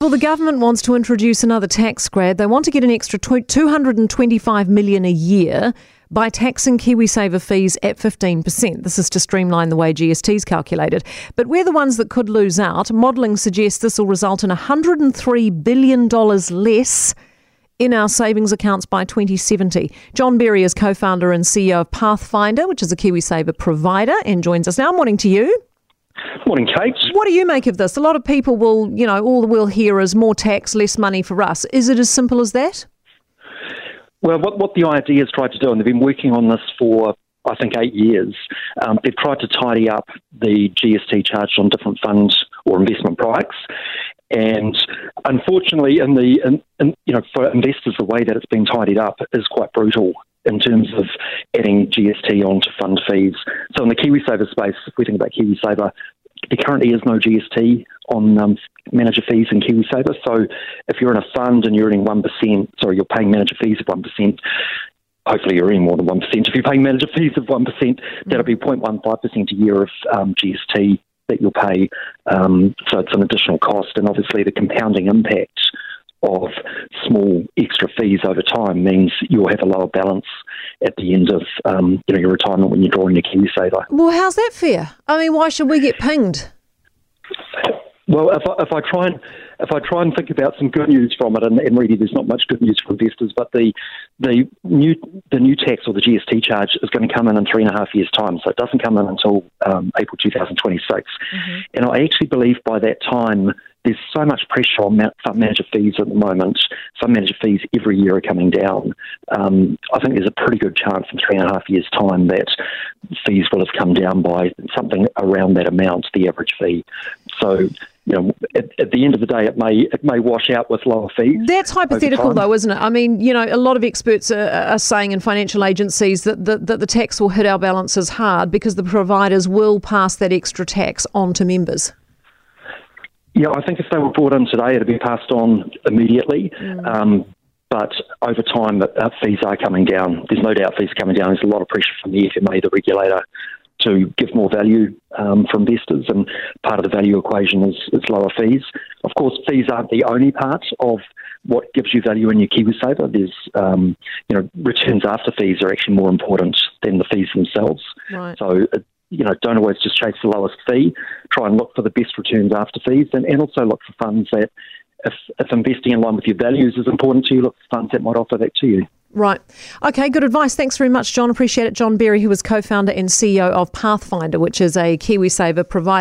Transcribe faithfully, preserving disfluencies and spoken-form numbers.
Well, the government wants to introduce another tax grad. They want to get an extra two hundred twenty-five million dollars a year by taxing KiwiSaver fees at fifteen percent. This is to streamline the way G S T is calculated. But we're the ones that could lose out. Modelling suggests this will result in one hundred three billion dollars less in our savings accounts by twenty seventy. John Berry is co-founder and C E O of Pathfinder, which is a KiwiSaver provider, and joins us now. Morning to you. Morning, Kate. What do you make of this? A lot of people will, you know, all we'll hear is more tax, less money for us. Is it as simple as that? Well, what, what the I R D has tried to do, and they've been working on this for, I think, eight years, um, they've tried to tidy up the G S T charged on different funds or investment products. And unfortunately, in the in, in, you know, for investors, the way that it's been tidied up is quite brutal in terms of adding G S T onto fund fees. So in the KiwiSaver space, if we think about KiwiSaver, there currently is no G S T on um, manager fees in KiwiSaver. So if you're in a fund and you're earning one percent, sorry, you're paying manager fees of one percent, hopefully you're earning more than one percent. If you're paying manager fees of one percent, that'll be zero point one five percent a year of um, G S T that you'll pay. Um, so it's an additional cost. And obviously the compounding impact of small extra fees over time means you'll have a lower balance at the end of um, you know, your retirement when you're drawing your KiwiSaver. Well, how's that fair? I mean, why should we get pinged? Well, if I, if I try and if I try and think about some good news from it, and, and really there's not much good news for investors, but the the new the new tax or the G S T charge is going to come in in three and a half years' time, so it doesn't come in until um, April two thousand twenty-six. Mm-hmm. And I actually believe by that time there's so much pressure on fund manager fees at the moment. Fund manager fees every year are coming down. Um, I think there's a pretty good chance in three and a half years' time that fees will have come down by something around that amount, the average fee. So, you know, at, at the end of the day, it may it may wash out with lower fees. That's hypothetical, though, isn't it? I mean, you know, a lot of experts are, are saying in financial agencies that the, that the tax will hit our balances hard because the providers will pass that extra tax on to members. Yeah, I think if they were brought in today, it'd be passed on immediately. Mm. Um, but over time, uh, fees are coming down. There's no doubt fees are coming down. There's a lot of pressure from the F M A, the regulator, to give more value um, for investors, and part of the value equation is, is lower fees. Of course, fees aren't the only part of what gives you value in your KiwiSaver. There's, um, you know, returns after fees are actually more important than the fees themselves. Right. So, you know, don't always just chase the lowest fee. Try and look for the best returns after fees, and, and also look for funds that, if, if investing in line with your values is important to you, look for funds that might offer that to you. Right. Okay, good advice. Thanks very much, John. Appreciate it. John Berry, who was co-founder and C E O of Pathfinder, which is a KiwiSaver provider.